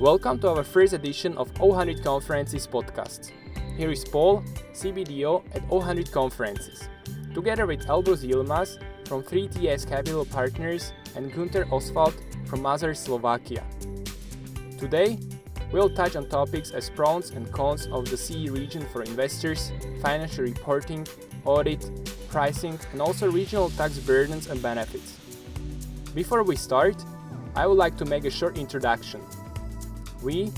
Welcome to our first edition of O100 Conferences podcast. Here is Paul, CBDO at O100 Conferences, together with Elbruz Yilmaz from 3TS Capital Partners and Günter Oswald from Mazars Slovakia. Today, we'll touch on topics as pros and cons of the CE region for investors, financial reporting, audit, pricing, and also regional tax burdens and benefits. Before we start, I would like to make a short introduction. We,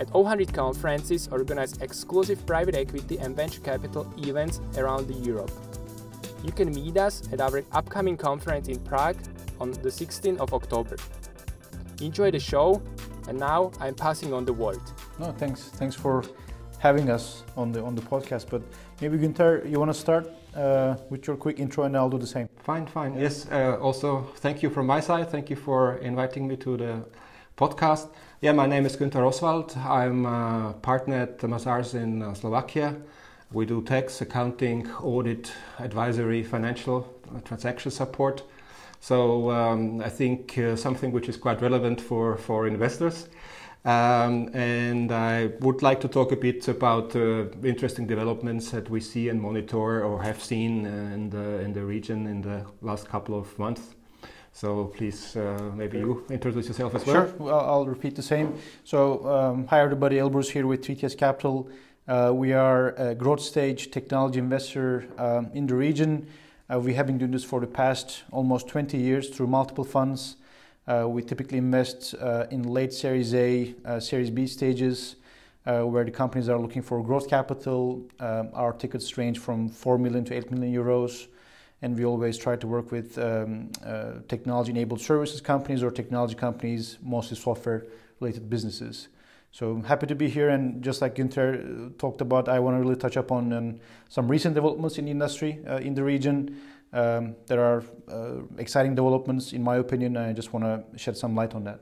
at O100 Conferences, organize exclusive private equity and venture capital events around Europe. You can meet us at our upcoming conference in Prague on the 16th of October. Enjoy the show, and now I'm passing on the word. No, thanks for having us on the podcast, but maybe Günter, you want to start with your quick intro and I'll do the same. Fine. Yes, also thank you from my side. Thank you for inviting me to the podcast. Yeah, my name is Günter Oswald. I'm a partner at Mazars in Slovakia. We do tax, accounting, audit, advisory, financial, transaction support. So I think something which is quite relevant for investors. And I would like to talk a bit about interesting developments that we see and monitor or have seen in the region in the last couple of months. So please, maybe you introduce yourself as well. Sure, well, I'll repeat the same. So hi everybody, Elbruz here with 3TS Capital. We are a growth stage technology investor in the region. We have been doing this for the past almost 20 years through multiple funds. We typically invest in late Series A, Series B stages, where the companies are looking for growth capital. Our tickets range from 4 million to 8 million euros. And we always try to work with technology-enabled services companies or technology companies, mostly software-related businesses. So I'm happy to be here. And just like Günter talked about, I want to really touch upon some recent developments in the industry, in the region. There are exciting developments, in my opinion, and I just want to shed some light on that.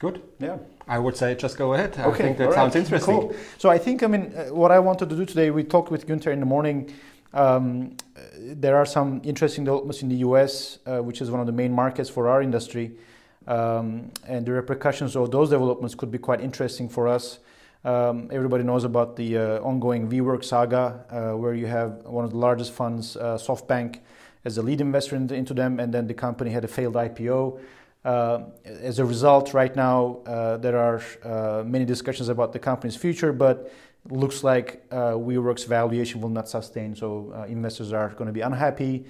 Good. Yeah. I would say just go ahead. Okay. I think that sounds interesting. Cool. So I think, what I wanted to do today, we talked with Günter in the morning. There are some interesting developments in the US, which is one of the main markets for our industry. And the repercussions of those developments could be quite interesting for us. Everybody knows about the ongoing WeWork saga, where you have one of the largest funds, SoftBank, as a lead investor into them, and then the company had a failed IPO. As a result, right now, there are many discussions about the company's future, but looks like WeWork's valuation will not sustain, so investors are going to be unhappy.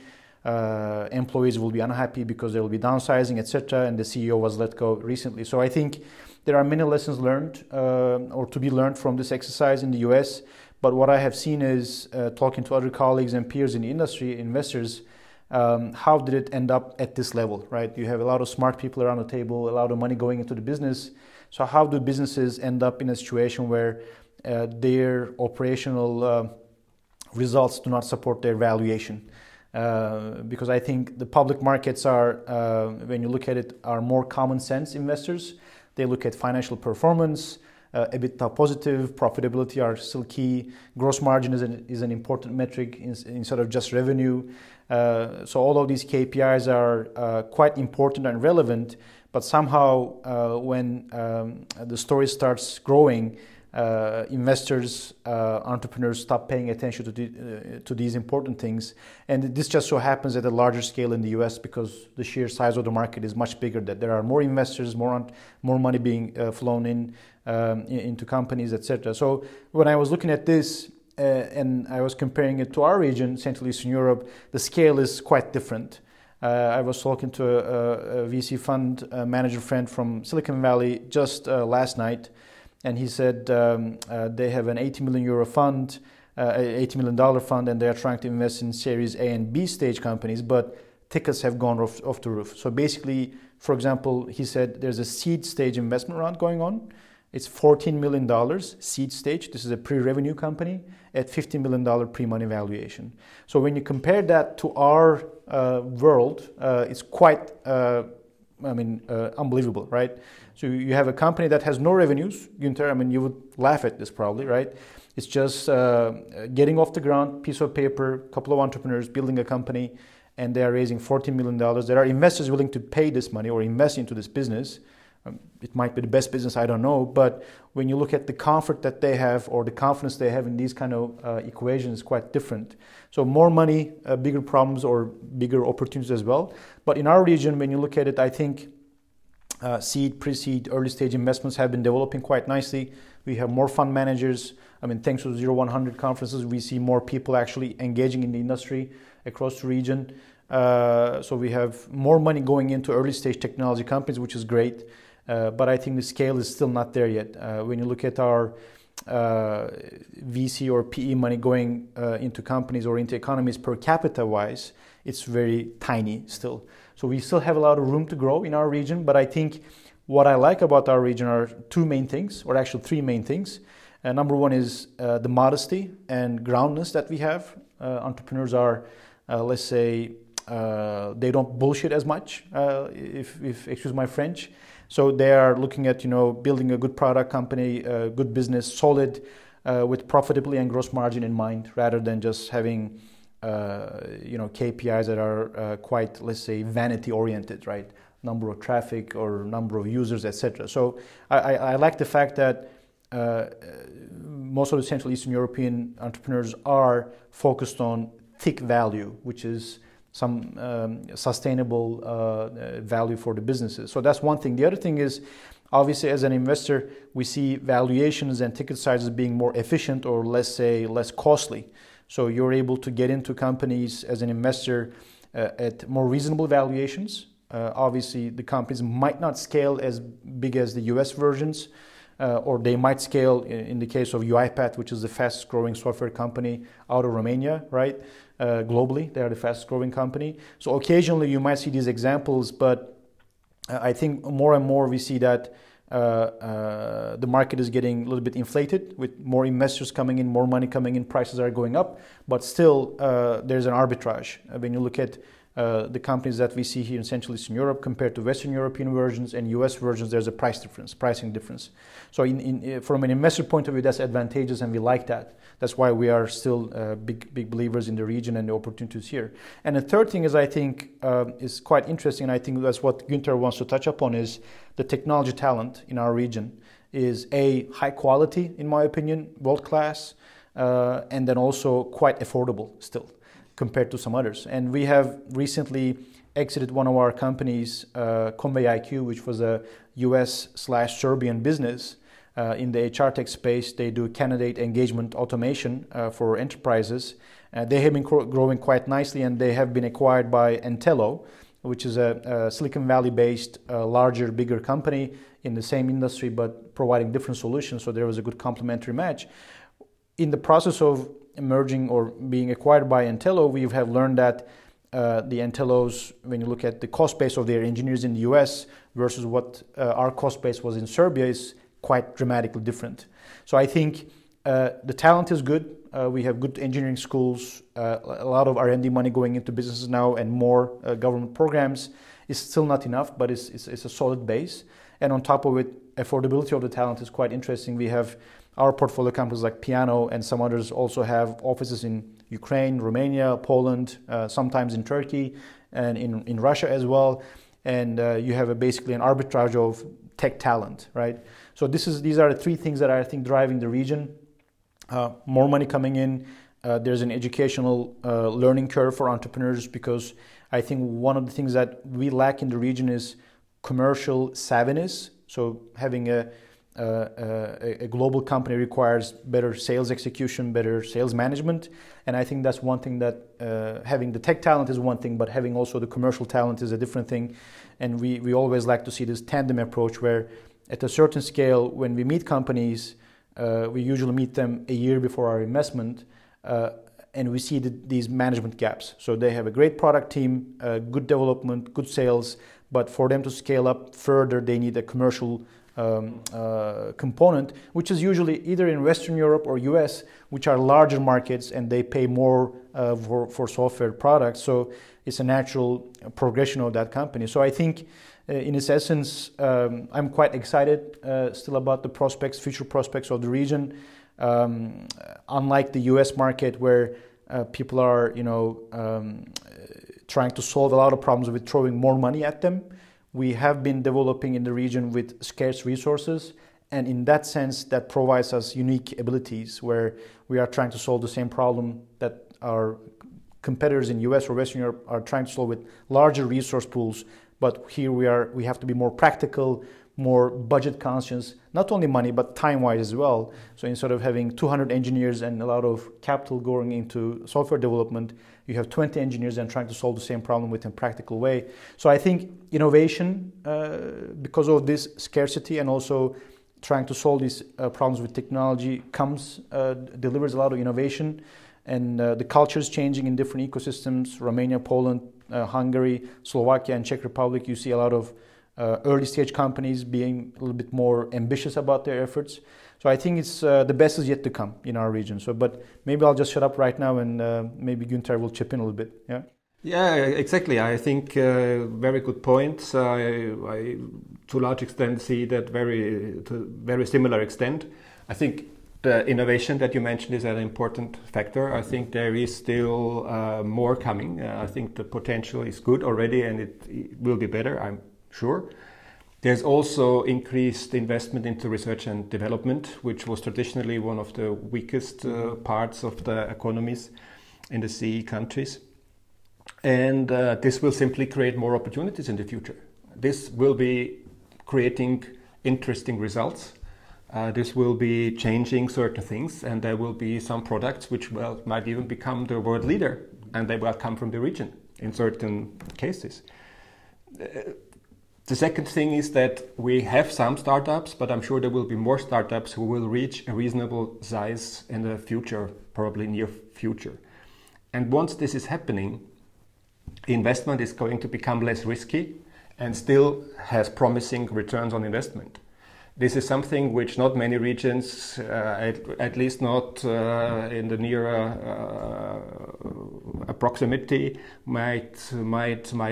Employees will be unhappy because they will be downsizing, etc., and the CEO was let go recently. So I think there are many lessons learned or to be learned from this exercise in the US. But what I have seen is talking to other colleagues and peers in the industry, investors, how did it end up at this level, right? You have a lot of smart people around the table, a lot of money going into the business. So how do businesses end up in a situation where their operational results do not support their valuation? Because I think the public markets are, when you look at it, are more common sense investors. They look at financial performance, EBITDA positive, profitability are still key. Gross margin is an important metric instead of just revenue. So all of these KPIs are quite important and relevant, but somehow when the story starts growing, investors, entrepreneurs stop paying attention to these important things. And this just so happens at a larger scale in the US because the sheer size of the market is much bigger, that there are more investors, more money being flown in into companies, etc. So when I was looking at this and I was comparing it to our region, Central Eastern Europe, the scale is quite different. I was talking to a VC fund manager friend from Silicon Valley just last night. And he said they have an $80 million fund, and they are trying to invest in Series A and B stage companies, but tickets have gone off the roof. So basically, for example, he said there's a seed stage investment round going on. It's $14 million seed stage. This is a pre-revenue company at $15 million pre-money valuation. So when you compare that to our world, it's quite unbelievable, right? So you have a company that has no revenues, Günter, you would laugh at this probably, right? It's just getting off the ground, piece of paper, couple of entrepreneurs building a company, and they are raising $14 million. There are investors willing to pay this money or invest into this business, It might be the best business, I don't know, but when you look at the comfort that they have or the confidence they have in these kind of equations, quite different. So more money, bigger problems or bigger opportunities as well. But in our region, when you look at it, I think seed, pre-seed, early stage investments have been developing quite nicely. We have more fund managers. I mean, thanks to 0100 conferences, we see more people actually engaging in the industry across the region. So we have more money going into early stage technology companies, which is great. But I think the scale is still not there yet. When you look at our VC or PE money going into companies or into economies per capita wise, it's very tiny still. So we still have a lot of room to grow in our region. But I think what I like about our region are two main things, or actually three main things. Number one is the modesty and groundness that we have. Entrepreneurs are, let's say, they don't bullshit as much, if excuse my French. So they are looking at, you know, building a good product company, good business, solid, with profitability and gross margin in mind, rather than just having, you know, KPIs that are quite, let's say, vanity oriented, right? Number of traffic or number of users, etc. So I like the fact that most of the Central Eastern European entrepreneurs are focused on thick value, which is some sustainable value for the businesses. So that's one thing. The other thing is, obviously, as an investor, we see valuations and ticket sizes being more efficient or, let's say, less costly. So you're able to get into companies as an investor at more reasonable valuations. Obviously, the companies might not scale as big as the US versions, or they might scale in the case of UiPath, which is the fastest growing software company out of Romania, right? Globally, they are the fastest growing company. So occasionally you might see these examples, but I think more and more we see that the market is getting a little bit inflated with more investors coming in, more money coming in, prices are going up, but still there's an arbitrage. When you look at the companies that we see here in Central Eastern Europe compared to Western European versions and US versions, there's a pricing difference. So from an investor point of view, that's advantageous and we like that. That's why we are still big believers in the region and the opportunities here. And the third thing is, I think, is quite interesting, and I think that's what Günter wants to touch upon, is the technology talent in our region is A, high quality, in my opinion, world class, and then also quite affordable still, compared to some others. And we have recently exited one of our companies, Convey IQ, which was a US/Serbian business in the HR tech space. They do candidate engagement automation for enterprises. They have been growing quite nicely, and they have been acquired by Entelo, which is a Silicon Valley-based, larger, bigger company in the same industry, but providing different solutions. So there was a good complementary match. In the process of emerging or being acquired by Entelo, we have learned that the Entelos, when you look at the cost base of their engineers in the US versus what our cost base was in Serbia, is quite dramatically different. So I think the talent is good. We have good engineering schools, a lot of R&D money going into businesses now, and more government programs. It's still not enough, but it's a solid base. And on top of it, affordability of the talent is quite interesting. We have our portfolio companies like Piano and some others also have offices in Ukraine, Romania, Poland, sometimes in Turkey and in Russia as well. And you have basically an arbitrage of tech talent, right? So these are the three things that are, I think, driving the region. More money coming in. There's an educational learning curve for entrepreneurs, because I think one of the things that we lack in the region is commercial savviness. So having a global company requires better sales execution, better sales management. And I think that's one thing that having the tech talent is one thing, but having also the commercial talent is a different thing. And we always like to see this tandem approach, where at a certain scale, when we meet companies, we usually meet them a year before our investment, and we see these management gaps. So they have a great product team, good development, good sales, but for them to scale up further, they need a commercial component, which is usually either in Western Europe or US, which are larger markets, and they pay more for software products. So it's a natural progression of that company. So I think in its essence, I'm quite excited still about the prospects, future prospects of the region. Unlike the US market, where people are, trying to solve a lot of problems with throwing more money at them, we have been developing in the region with scarce resources, and in that sense that provides us unique abilities where we are trying to solve the same problem that our competitors in US or Western Europe are trying to solve with larger resource pools. But here we have to be more practical, more budget conscious, not only money but time-wise as well. So instead of having 200 engineers and a lot of capital going into software development, you have 20 engineers and trying to solve the same problem with a practical way. So I think innovation, because of this scarcity and also trying to solve these problems with technology, comes delivers a lot of innovation. And the culture is changing in different ecosystems. Romania, Poland, Hungary, Slovakia, and Czech Republic, you see a lot of early stage companies being a little bit more ambitious about their efforts. So I think it's the best is yet to come in our region. So, but maybe I'll just shut up right now, and maybe Günter will chip in a little bit. Yeah. Yeah, exactly. I think very good points. I to large extent see that to very similar extent. I think the innovation that you mentioned is an important factor. I think there is still more coming. I think the potential is good already, and it will be better, I'm sure. There's also increased investment into research and development, which was traditionally one of the weakest parts of the economies in the CE countries. And this will simply create more opportunities in the future. This will be creating interesting results. This will be changing certain things, and there will be some products which might even become the world leader, and they will come from the region in certain cases. The second thing is that we have some startups, but I'm sure there will be more startups who will reach a reasonable size in the future, probably near future. And once this is happening, investment is going to become less risky and still has promising returns on investment. This is something which not many regions, at least not in the nearer proximity, might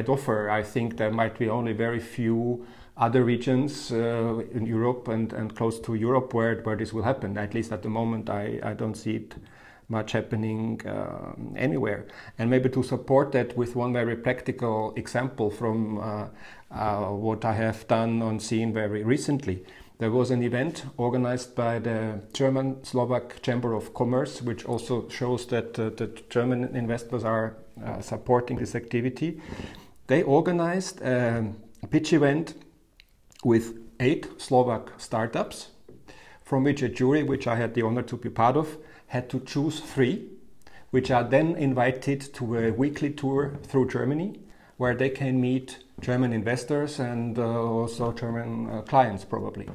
offer. I think there might be only very few other regions in Europe and close to Europe where this will happen. At least at the moment, I don't see it much happening anywhere. And maybe to support that with one very practical example from what I have done on scene very recently. There was an event organized by the German-Slovak Chamber of Commerce, which also shows that the German investors are supporting this activity. They organized a pitch event with 8 Slovak startups, from which a jury, which I had the honor to be part of, had to choose 3, which are then invited to a weekly tour through Germany, where they can meet German investors and also German clients, probably.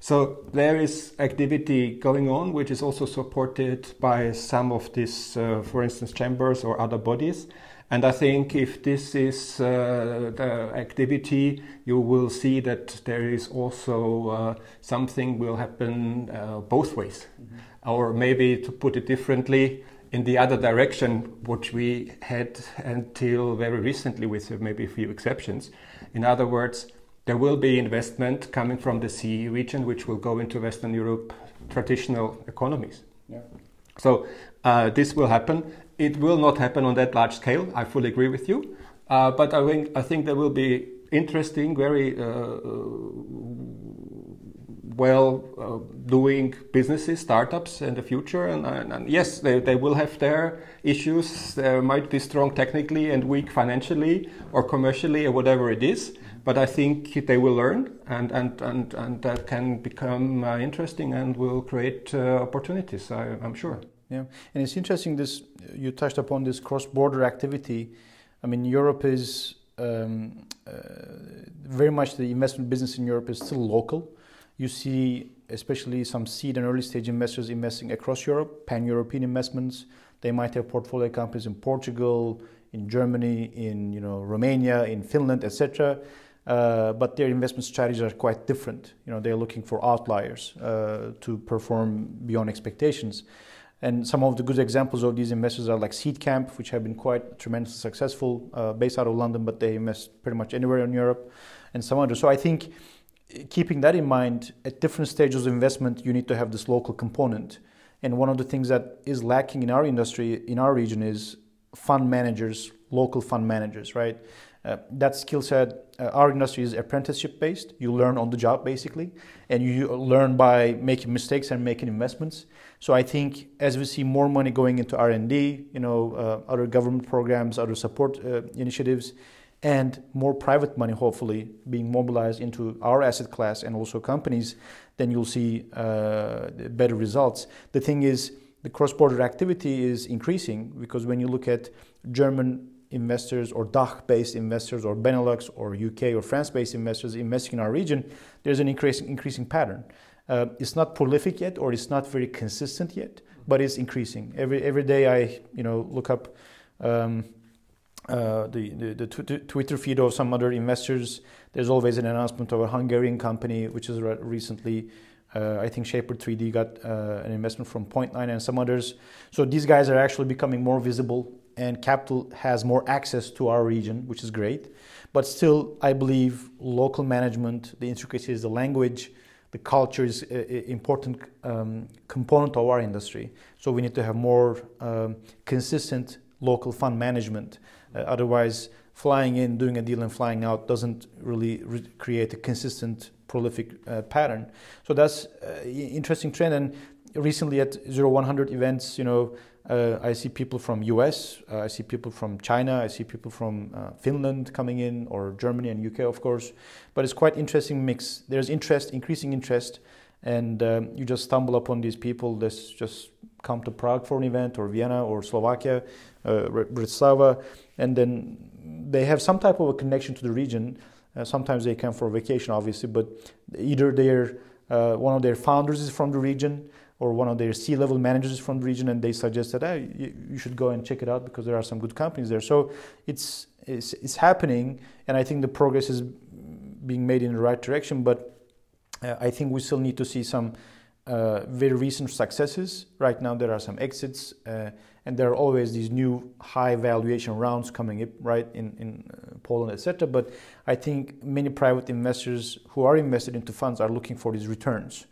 So there is activity going on, which is also supported by some of these, for instance, chambers or other bodies. And I think if this is the activity, you will see that there is also something will happen both ways. Mm-hmm. Or maybe, to put it differently, in the other direction, which we had until very recently with maybe a few exceptions. In other words, there will be investment coming from the CE region, which will go into Western Europe traditional economies. Yeah. So this will happen. It will not happen on that large scale. I fully agree with you. But I think there will be interesting, very doing businesses, startups in the future, and yes, they will have their issues. They might be strong technically and weak financially or commercially or whatever it is, but I think they will learn and that can become interesting and will create opportunities, I'm sure. Yeah, and it's interesting you touched upon this cross-border activity. I mean, Europe is very much the investment business in Europe is still local. You see especially some seed and early stage investors investing across Europe, pan-European investments. They might have portfolio companies in Portugal, in Germany, in Romania, in Finland, etc. But their investment strategies are quite different. They're looking for outliers to perform beyond expectations. And some of the good examples of these investors are like Seedcamp, which have been quite tremendously successful, based out of London, but they invest pretty much anywhere in Europe, and some others. So I think, keeping that in mind, at different stages of investment, you need to have this local component. And one of the things that is lacking in our industry, in our region, is fund managers, local fund managers, right? That skill set, our industry is apprenticeship-based. You learn on the job, basically, and you learn by making mistakes and making investments. So I think as we see more money going into R&D, other government programs, other support initiatives, and more private money, hopefully, being mobilized into our asset class and also companies, then you'll see better results. The thing is, the cross-border activity is increasing because when you look at German investors or DACH-based investors or Benelux or UK or France-based investors investing in our region, there's an increasing pattern. It's not prolific yet, or it's not very consistent yet, but it's increasing. Every day I look up the Twitter feed of some other investors. There's always an announcement of a Hungarian company, which is recently, I think Shapr3D got an investment from Pointline and some others. So these guys are actually becoming more visible, and capital has more access to our region, which is great. But still, I believe local management, the intricacies, the language, the culture is an important component of our industry. So we need to have more consistent local fund management. Otherwise, flying in, doing a deal and flying out doesn't really create a consistent, prolific pattern. So that's an interesting trend. And recently at 0100 events, I see people from US, I see people from China, I see people from Finland coming in, or Germany and UK, of course. But it's quite interesting mix. There's interest, increasing interest, and you just stumble upon these people that just come to Prague for an event, or Vienna, or Slovakia, Bratislava, and then they have some type of a connection to the region. Sometimes they come for vacation, obviously, but either they're one of their founders is from the region, or one of their C-level managers from the region, and they suggested, hey, you should go and check it out because there are some good companies there. So it's happening, and I think the progress is being made in the right direction, but I think we still need to see some very recent successes. Right now there are some exits, and there are always these new high valuation rounds coming up, right, in Poland, etc. But I think many private investors who are invested into funds are looking for these returns.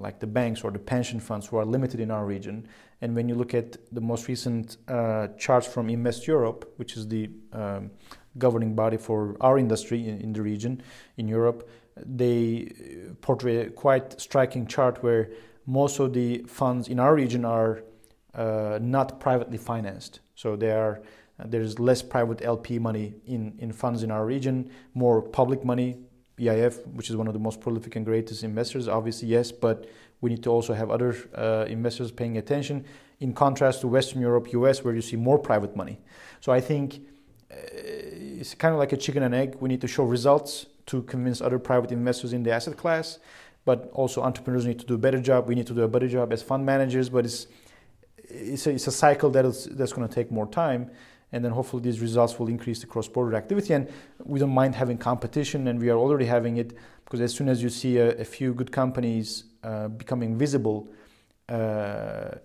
Like the banks or the pension funds who are limited in our region. And when you look at the most recent charts from Invest Europe, which is the governing body for our industry in the region, in Europe, they portray a quite striking chart where most of the funds in our region are not privately financed. So they are, there's less private LP money in funds in our region, more public money, EIF, which is one of the most prolific and greatest investors, obviously, yes, but we need to also have other investors paying attention, in contrast to Western Europe, US, where you see more private money. So I think it's kind of like a chicken and egg. We need to show results to convince other private investors in the asset class, but also entrepreneurs need to do a better job. We need to do a better job as fund managers, but it's a cycle that's going to take more time. And then hopefully these results will increase the cross-border activity. And we don't mind having competition, and we are already having it, because as soon as you see a few good companies becoming visible,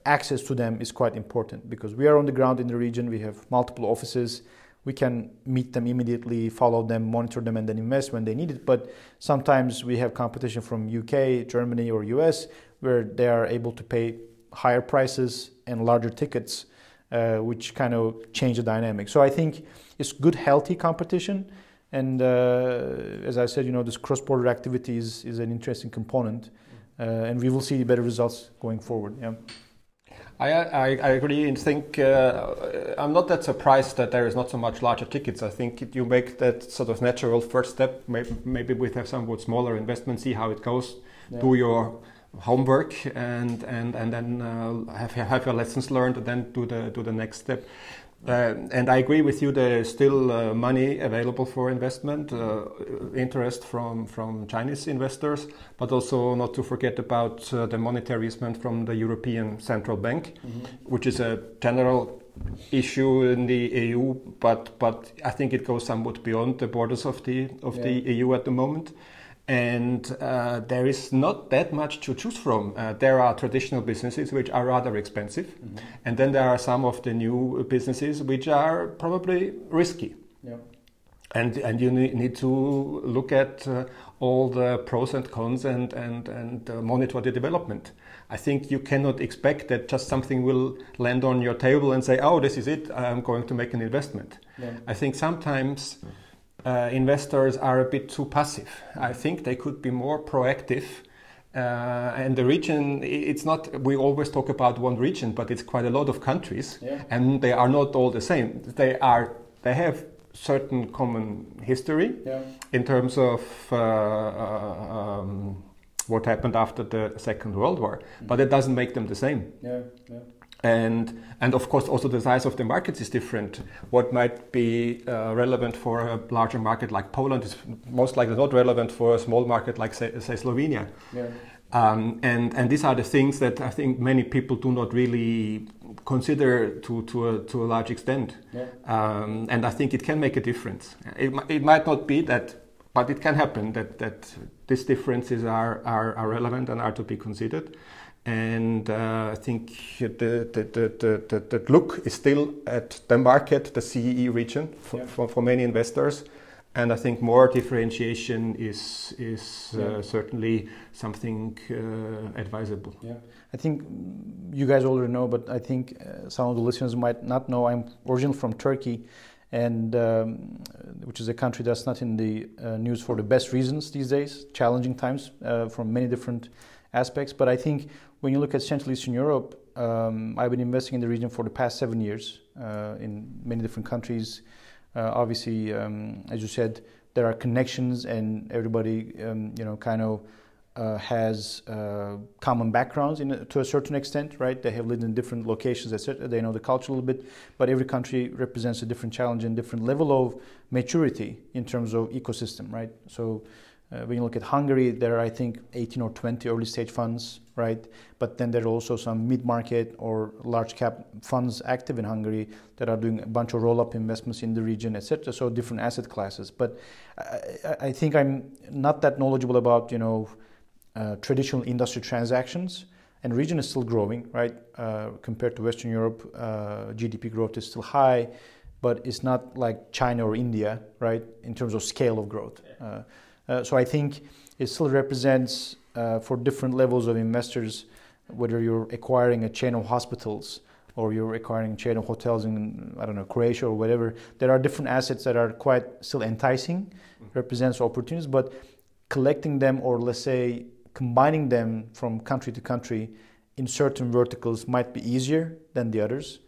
access to them is quite important, because we are on the ground in the region. We have multiple offices. We can meet them immediately, follow them, monitor them, and then invest when they need it. But sometimes we have competition from UK, Germany, or US, where they are able to pay higher prices and larger tickets, which kind of change the dynamic. So I think it's good, healthy competition. And as I said, this cross-border activity is an interesting component, and we will see better results going forward. Yeah. I agree, and think I'm not that surprised that there is not so much larger tickets. I think you make that sort of natural first step. Maybe we have somewhat smaller investment, see how it goes, yeah. Do your homework and then have your lessons learned, and then do the next step. And I agree with you. There is still money available for investment, interest from Chinese investors, but also not to forget about the monetary easement from the European Central Bank, mm-hmm. which is a general issue in the EU, but I think it goes somewhat beyond the borders of the EU at the moment. And there is not that much to choose from. There are traditional businesses which are rather expensive, mm-hmm. and then there are some of the new businesses which are probably risky. Yeah. And you need to look at all the pros and cons and monitor the development. I think you cannot expect that just something will land on your table and say, oh, this is it, I'm going to make an investment. Yeah. I think sometimes investors are a bit too passive. I think they could be more proactive. And the region, it's not, we always talk about one region, but it's quite a lot of countries, yeah. And they are not all the same. They have certain common history, yeah. In terms of what happened after the Second World War, mm-hmm. But it doesn't make them the same. Yeah, yeah. And of course also the size of the markets is different. What might be relevant for a larger market like Poland is most likely not relevant for a small market like say Slovenia. Yeah. And these are the things that I think many people do not really consider to a large extent. Yeah. And I think it can make a difference. It might not be that, but it can happen that these differences are relevant and are to be considered. And I think the look is still at the market, the CEE region, for many investors. And I think more differentiation is certainly something advisable. Yeah, I think you guys already know, but I think some of the listeners might not know. I'm originally from Turkey, and which is a country that's not in the news for the best reasons these days. Challenging times from many different aspects. But I think when you look at Central Eastern Europe, I've been investing in the region for the past 7 years in many different countries. Obviously, as you said, there are connections, and everybody, has common backgrounds to a certain extent, right? They have lived in different locations, etc. They know the culture a little bit, but every country represents a different challenge and different level of maturity in terms of ecosystem, right? So, when you look at Hungary, there are, I think, 18 or 20 early stage funds, right? But then there are also some mid-market or large cap funds active in Hungary that are doing a bunch of roll-up investments in the region, etc. So different asset classes. But I think I'm not that knowledgeable about, traditional industry transactions. And region is still growing, right? Compared to Western Europe, GDP growth is still high, but it's not like China or India, right? In terms of scale of growth. So I think it still represents for different levels of investors, whether you're acquiring a chain of hospitals or you're acquiring a chain of hotels in, I don't know, Croatia or whatever. There are different assets that are quite still enticing, mm-hmm. represents opportunities, but collecting them, or let's say combining them from country to country in certain verticals, might be easier than the others.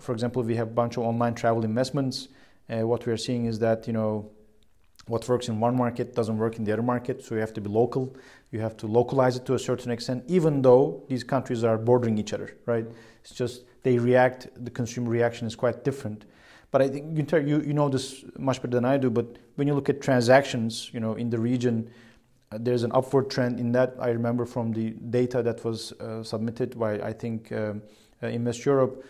For example, we have a bunch of online travel investments. What we are seeing is that, what works in one market doesn't work in the other market, so you have to be local. You have to localize it to a certain extent, even though these countries are bordering each other, right? It's just the consumer reaction is quite different. But I think, Günter, you know this much better than I do, but when you look at transactions, in the region, there's an upward trend in that. I remember from the data that was submitted by, I think, Invest Europe,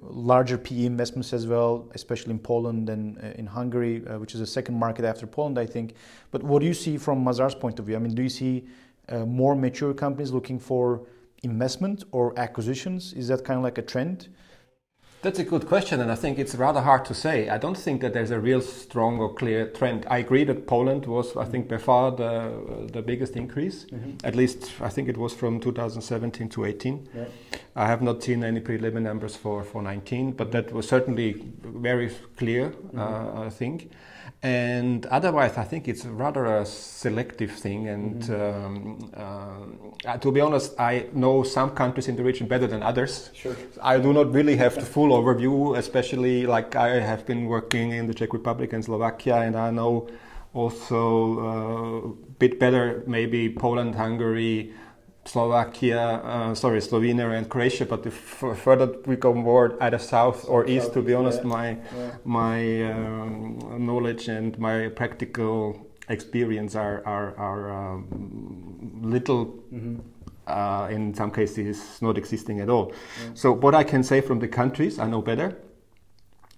larger PE investments as well, especially in Poland and in Hungary, which is the second market after Poland, I think. But what do you see from Mazar's point of view? I mean, do you see more mature companies looking for investment or acquisitions? Is that kind of like a trend? That's a good question, and I think it's rather hard to say. I don't think that there's a real strong or clear trend. I agree that Poland was, I think, by far the biggest increase. Mm-hmm. At least I think it was from 2017 to 18. Yeah. I have not seen any preliminary numbers for 19, but that was certainly very clear, mm-hmm. I think. And otherwise, I think it's rather a selective thing. And mm-hmm. To be honest, I know some countries in the region better than others. Sure. I do not really have the full overview, especially like I have been working in the Czech Republic and Slovakia, and I know also a bit better maybe Poland, Hungary, Slovenia and Croatia, but the further we go more either south or east, to be honest, my knowledge and my practical experience are little, mm-hmm. In some cases not existing at all. Yeah. So what I can say from the countries I know better.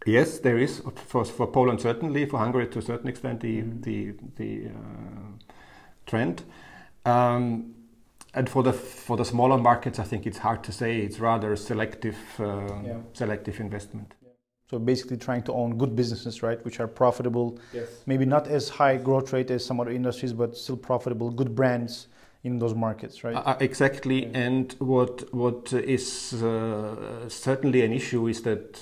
Yes, there is for Poland certainly, for Hungary to a certain extent the trend. And for the smaller markets, I think it's hard to say. It's rather selective investment. So basically trying to own good businesses, right, which are profitable, yes. Maybe not as high growth rate as some other industries, but still profitable, good brands in those markets, right? Exactly. Yeah. And what is certainly an issue is that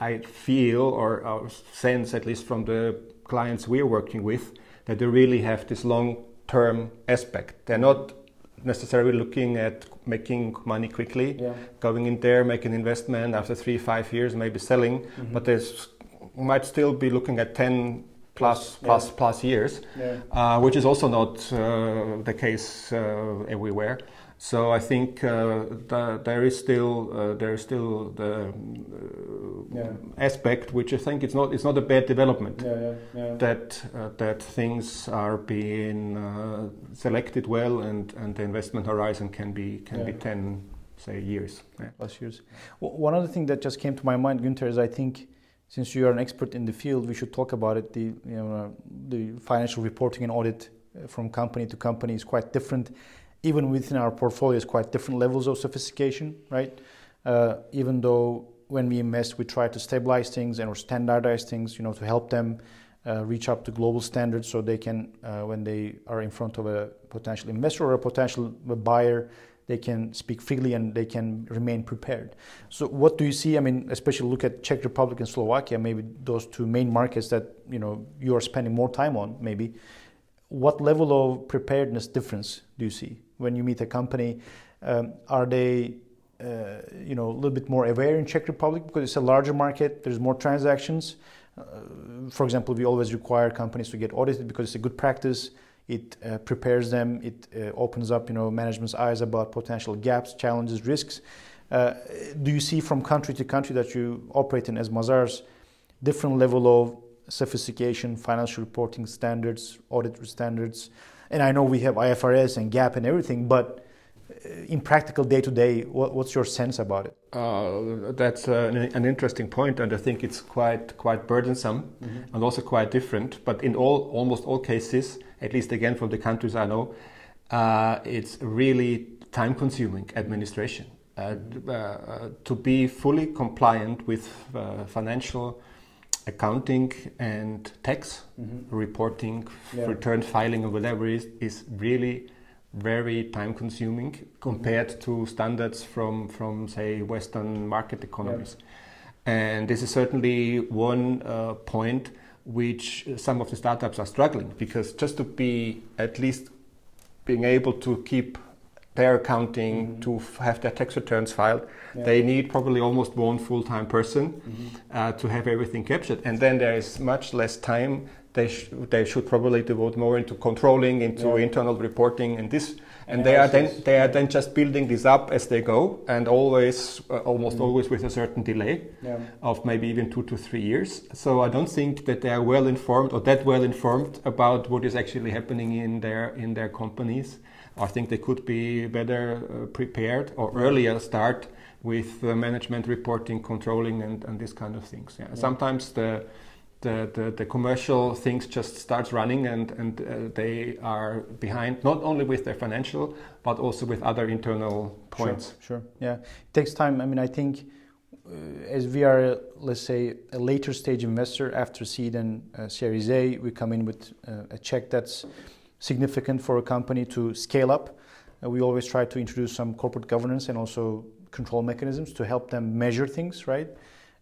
I feel or sense, at least from the clients we're working with, that they really have this long-term aspect. They're not necessarily looking at making money quickly, yeah. Going in there, make an investment after 3-5 years, maybe selling, mm-hmm. But they might still be looking at 10 plus years, yeah. Which is also not the case everywhere. So I think there is still the yeah. aspect which I think it's not a bad development, yeah, yeah, yeah. That things are being selected well and the investment horizon can be 10, say, years, yeah. Plus years. Well, one other thing that just came to my mind, Günter, is I think since you are an expert in the field, we should talk about it. The financial reporting and audit from company to company is quite different. Even within our portfolios, quite different levels of sophistication, right? Even though when we invest, we try to stabilize things and or standardize things, to help them reach up to global standards, so they can, when they are in front of a potential investor or a potential buyer, they can speak freely and they can remain prepared. So what do you see? I mean, especially look at Czech Republic and Slovakia, maybe those two main markets that you are spending more time on, maybe. What level of preparedness difference do you see when you meet a company? Are they a little bit more aware in Czech Republic because it's a larger market, there's more transactions? For example, we always require companies to get audited because it's a good practice. It prepares them, it opens up management's eyes about potential gaps, challenges, risks. Do you see from country to country that you operate in as Mazars different level of sophistication, financial reporting standards, audit standards? And I know we have IFRS and GAAP and everything, but in practical day-to-day, what's your sense about it? That's an interesting point, and I think it's quite burdensome, mm-hmm. and also quite different. But in almost all cases, at least again from the countries I know, it's really time-consuming administration. To be fully compliant with financial accounting and tax, mm-hmm. reporting, yeah. return filing or whatever is really very time consuming compared mm-hmm. to standards from say Western market economies. Yeah. And this is certainly one point which some of the startups are struggling, because just to be at least being able to keep their accounting, mm-hmm. to have their tax returns filed. Yeah. They need probably almost one full-time person, mm-hmm. To have everything captured. And then there is much less time. They should probably devote more into controlling, into yeah. internal reporting and this. And they are then just building this up as they go, and always, almost mm-hmm. always with a certain delay, yeah. of maybe even 2 to 3 years. So I don't think that they are well informed about what is actually happening in their companies. I think they could be better prepared or earlier start with management reporting, controlling, and these kind of things. Yeah. Yeah. Sometimes the commercial things just starts running, and they are behind, not only with their financial, but also with other internal points. Sure, yeah. It takes time. I mean, I think as we are, let's say, a later stage investor after seed and Series A, we come in with a check that's significant for a company to scale up. We always try to introduce some corporate governance and also control mechanisms to help them measure things, right?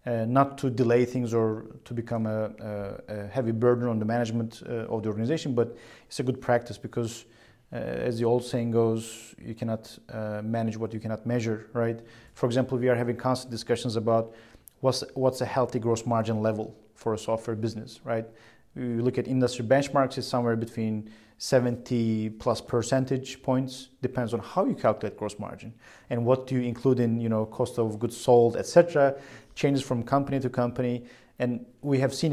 Not to delay things or to become a heavy burden on the management of the organization, but it's a good practice because, as the old saying goes, you cannot manage what you cannot measure, right? For example, we are having constant discussions about what's a healthy gross margin level for a software business, right? You look at industry benchmarks, it's somewhere between 70+ percentage points, depends on how you calculate gross margin and what do you include in cost of goods sold, etc. Changes from company to company, and we have seen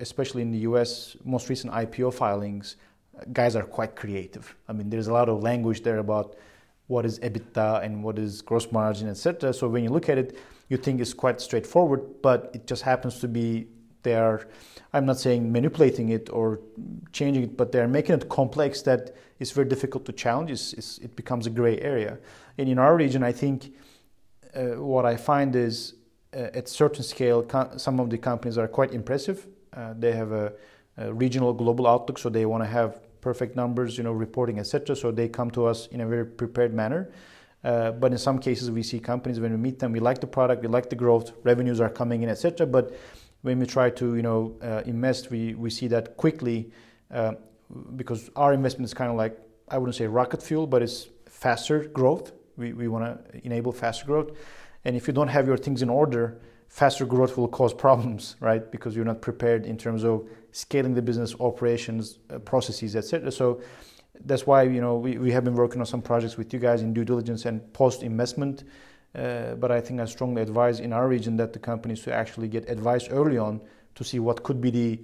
especially in the US most recent IPO filings, guys are quite creative. I mean, there's a lot of language there about what is EBITDA and what is gross margin, etc. So when you look at it, you think it's quite straightforward, but it just happens to be they are, I'm not saying manipulating it or changing it, but they're making it complex that it's very difficult to challenge. It becomes a gray area. And in our region, I think what I find is at certain scale, some of the companies are quite impressive. They have a regional, global outlook, so they want to have perfect numbers, you know, reporting, etc. So they come to us in a very prepared manner. But in some cases, we see companies when we meet them, we like the product, we like the growth, revenues are coming in, etc. But when we try to, you know, invest, we see that quickly because our investment is kind of like, I wouldn't say rocket fuel, but it's faster growth. We want to enable faster growth. And if you don't have your things in order, faster growth will cause problems, right? Because you're not prepared in terms of scaling the business, operations, processes, etc. So that's why, you know, we have been working on some projects with you guys in due diligence and post-investment. But I think I strongly advise in our region that the companies to actually get advice early on to see what could be the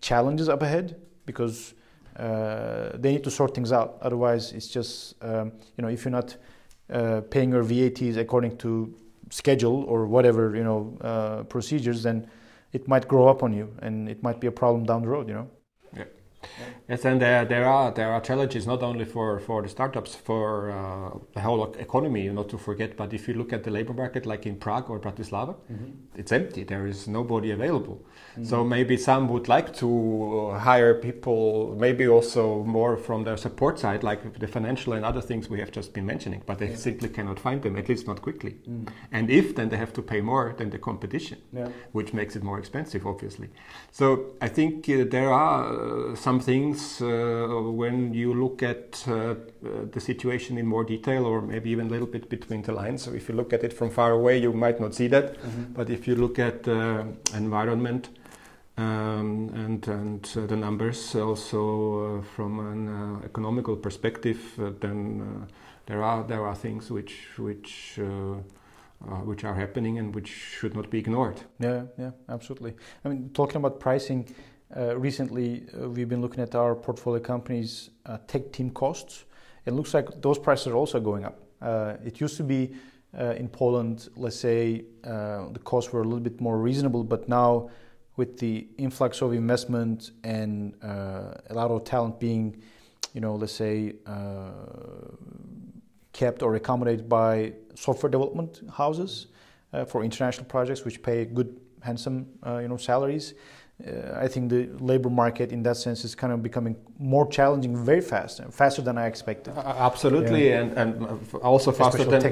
challenges up ahead, because they need to sort things out. Otherwise, it's just, you know, if you're not paying your VATs according to schedule or whatever, you know, procedures, then it might grow up on you and it might be a problem down the road, you know. Yeah. Yes, and there are challenges not only for the startups, for the whole economy, not to forget. But if you look at the labor market, like in Prague or Bratislava, mm-hmm. It's empty. There is nobody available. Mm-hmm. So maybe some would like to hire people, maybe also more from the support side, like the financial and other things we have just been mentioning. But they simply cannot find them, at least not quickly. Mm-hmm. And if then they have to pay more than the competition, which makes it more expensive, obviously. So I think there are some things when you look at the situation in more detail, or maybe even a little bit between the lines. So if you look at it from far away, you might not see that. Mm-hmm. But if you look at the environment and the numbers also from an economical perspective, then there are things which are happening and which should not be ignored. Yeah, absolutely. I mean, talking about pricing. Recently, we've been looking at our portfolio companies' tech team costs. It looks like those prices are also going up. It used to be in Poland, let's say, the costs were a little bit more reasonable, but now with the influx of investment and a lot of talent being, you know, let's say, kept or accommodated by software development houses for international projects, which pay good, handsome, you know, salaries. I think the labor market in that sense is kind of becoming more challenging very fast, faster than I expected. Absolutely, yeah. and also faster especially than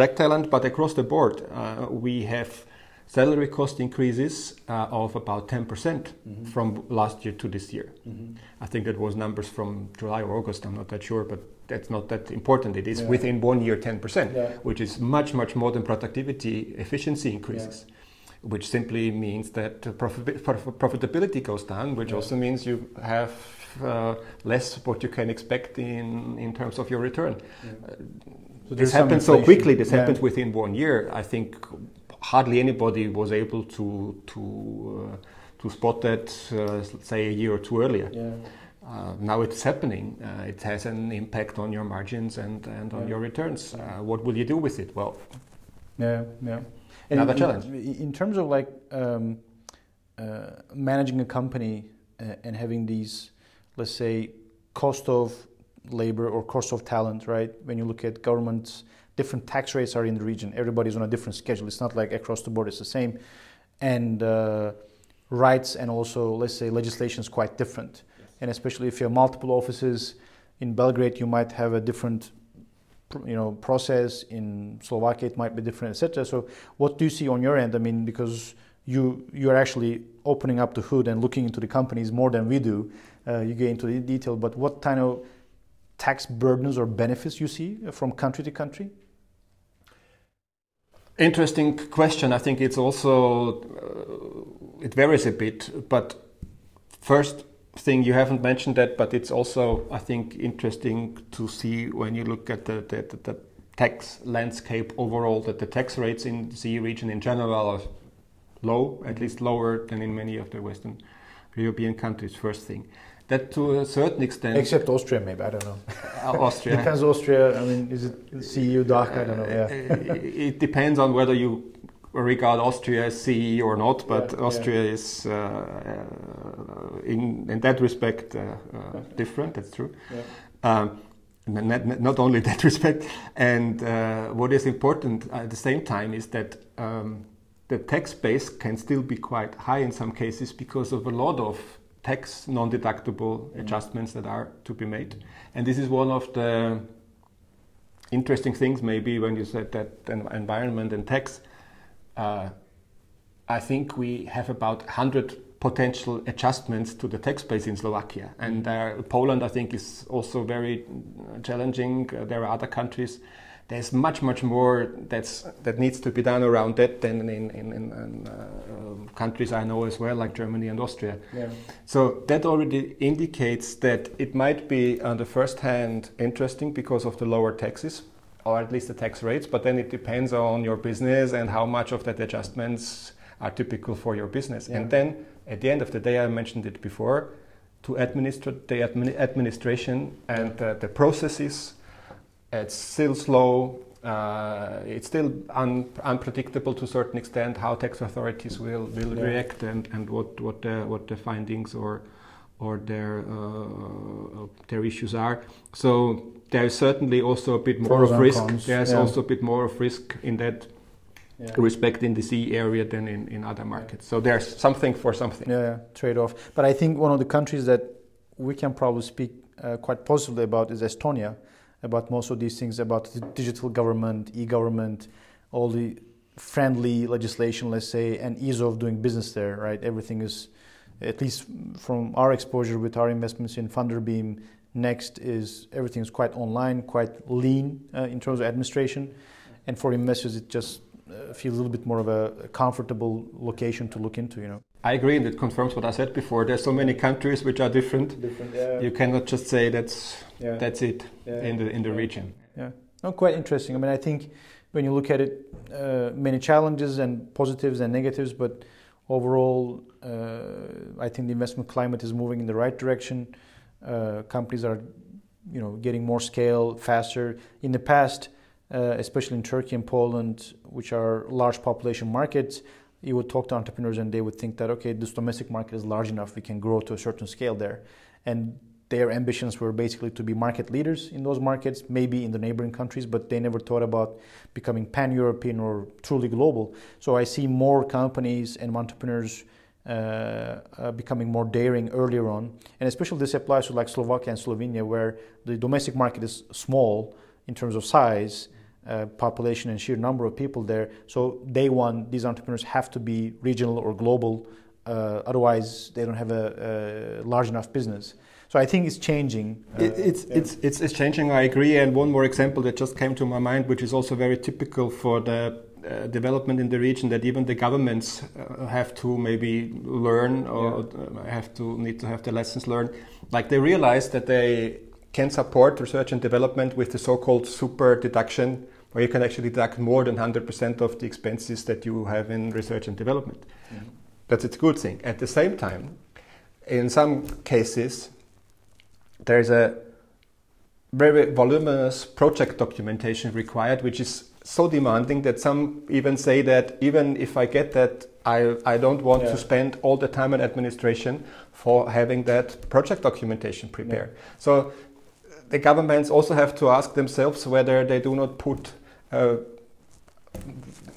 tech talent, but across the board, we have salary cost increases of about 10% mm-hmm. from last year to this year. Mm-hmm. I think that was numbers from July or August, I'm not that sure, but that's not that important. It is within 1 year 10%, which is much, much more than productivity efficiency increases. Yeah. Which simply means that profitability goes down, which also means you have less what you can expect in terms of your return. Yeah. So this happened so quickly. This happened within 1 year. I think hardly anybody was able to spot that, say, a year or two earlier. Yeah. Now it's happening. It has an impact on your margins and on your returns. What will you do with it? Well, another challenge. In terms of like managing a company and having these, let's say, cost of labor or cost of talent, right? When you look at governments, different tax rates are in the region. Everybody's on a different schedule. It's not like across the board it's the same. And rights and also, let's say, legislation is quite different. Yes. And especially if you have multiple offices in Belgrade, you might have a different, you know, process. In Slovakia it might be different, etc. So what do you see on your end? I mean, because you're actually opening up the hood and looking into the companies more than we do. You get into the detail, but what kind of tax burdens or benefits you see from country to country? Interesting question. I think it's also it varies a bit, but first thing you haven't mentioned that, but it's also, I think, interesting to see when you look at the tax landscape overall, that the tax rates in the CE region in general are low, at least lower than in many of the Western European countries, first thing. That to a certain extent... Except Austria, maybe, I don't know. Austria. Depends Austria, I mean, is it CE, DACH, I don't know, It depends on whether you regard Austria as CE or not, but Austria is in that respect different, that's true. not only in that respect. And what is important at the same time is that the tax base can still be quite high in some cases because of a lot of tax non-deductible adjustments that are to be made. And this is one of the interesting things, maybe, when you said that environment and tax. I think we have about 100 potential adjustments to the tax base in Slovakia, and Poland, I think, is also very challenging. There are other countries. There's much more that needs to be done around that than in countries I know as well, like Germany and Austria. Yeah. So that already indicates that it might be on the first hand interesting because of the lower taxes, or at least the tax rates, but then it depends on your business and how much of that adjustments are typical for your business. Yeah. And then at the end of the day, I mentioned it before, to administration and the processes, it's still slow, it's still unpredictable to a certain extent how tax authorities will react and what the findings or their issues are. So there's certainly also a bit more of risk. There's also a bit more of risk in that respect in the CE area than in other markets. So there's something for something. Yeah, trade-off. But I think one of the countries that we can probably speak quite positively about is Estonia, about most of these things, about the digital government, e-government, all the friendly legislation, let's say, and ease of doing business there, right? Everything is, at least from our exposure with our investments in Thunderbeam, Next, is everything is quite online, quite lean in terms of administration. And for investors, it just feels a little bit more of a comfortable location to look into, you know. I agree, and it confirms what I said before. There's so many countries which are different. Yeah. You cannot just say that's it in the region. Yeah, no, quite interesting. I mean, I think when you look at it, many challenges and positives and negatives, but overall, I think the investment climate is moving in the right direction. Companies are, getting more scale faster. In the past, especially in Turkey and Poland, which are large population markets, you would talk to entrepreneurs and they would think that, okay, this domestic market is large enough, we can grow to a certain scale there. And their ambitions were basically to be market leaders in those markets, maybe in the neighboring countries, but they never thought about becoming pan-European or truly global. So I see more companies and entrepreneurs becoming more daring earlier on. And especially this applies to like Slovakia and Slovenia, where the domestic market is small in terms of size, population and sheer number of people there. So day one, these entrepreneurs have to be regional or global, otherwise they don't have a large enough business. So I think it's changing. It's changing, I agree. And one more example that just came to my mind, which is also very typical for the development in the region, that even the governments have to maybe learn or need to have the lessons learned. Like, they realize that they can support research and development with the so-called super deduction, where you can actually deduct more than 100% of the expenses that you have in research and development. Mm-hmm. That's a good thing. At the same time, in some cases, there is a very voluminous project documentation required, which is so demanding that some even say that even if I get that, I don't want to spend all the time in administration for having that project documentation prepared. Yeah. So the governments also have to ask themselves whether they do not put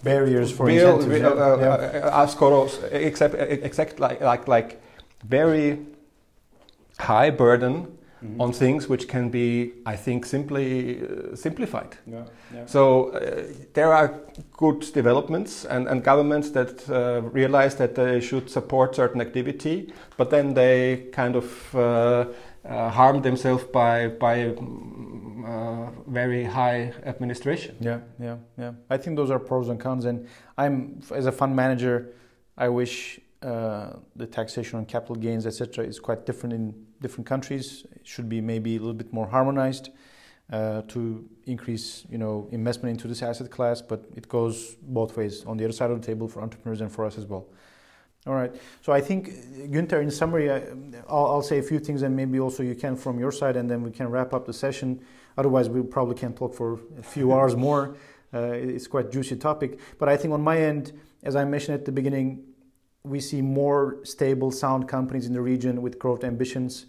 barriers for incentives. Like very high burden on things which can be, I think, simply simplified. Yeah. Yeah. So there are good developments and governments that realize that they should support certain activity, but then they kind of harm themselves by very high administration. Yeah. I think those are pros and cons, and I'm, as a fund manager, I wish the taxation on capital gains, etc., is quite different in different countries. It should be maybe a little bit more harmonized to increase, investment into this asset class. But it goes both ways, on the other side of the table, for entrepreneurs and for us as well. All right. So I think, Günter, in summary, I'll say a few things, and maybe also you can from your side, and then we can wrap up the session. Otherwise, we probably can talk for a few hours more. It's quite a juicy topic. But I think on my end, as I mentioned at the beginning, we see more stable, sound companies in the region with growth ambitions.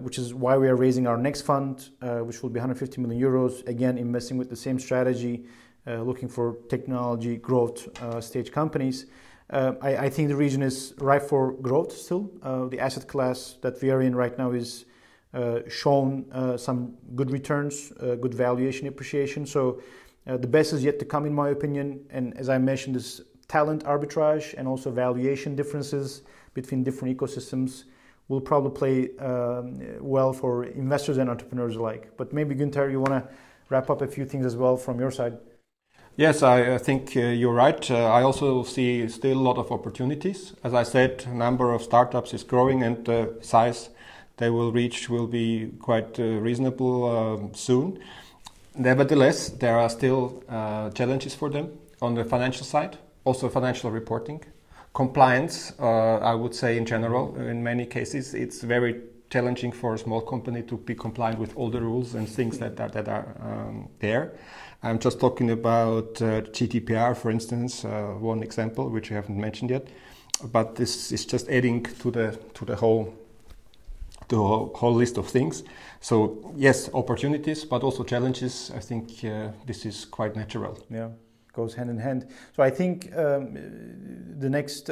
which is why we are raising our next fund, which will be 150 million euros. Again, investing with the same strategy, looking for technology growth stage companies. I think the region is ripe for growth still. The asset class that we are in right now is shown some good returns, good valuation appreciation. So the best is yet to come, in my opinion. And as I mentioned, this talent arbitrage and also valuation differences between different ecosystems will probably play well for investors and entrepreneurs alike. But maybe, Günter, you want to wrap up a few things as well from your side? Yes, I think you're right. I also see still a lot of opportunities. As I said, the number of startups is growing, and the size they will reach will be quite reasonable soon. Nevertheless, there are still challenges for them on the financial side, also financial reporting. Compliance, I would say in general, in many cases, it's very challenging for a small company to be compliant with all the rules and things that are there. I'm just talking about GDPR, for instance, one example which I haven't mentioned yet. But this is just adding to the whole list of things. So yes, opportunities, but also challenges. I think this is quite natural. Yeah. Goes hand in hand. So I think the next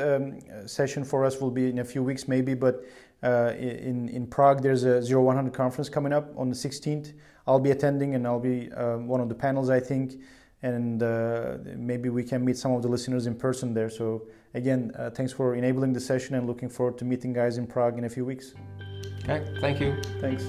session for us will be in a few weeks maybe, but in Prague there's a 0100 conference coming up on the 16th. I'll be attending and I'll be one of the panels, I think, and maybe we can meet some of the listeners in person there. So again, thanks for enabling the session and looking forward to meeting guys in Prague in a few weeks. Okay, thank you. Thanks.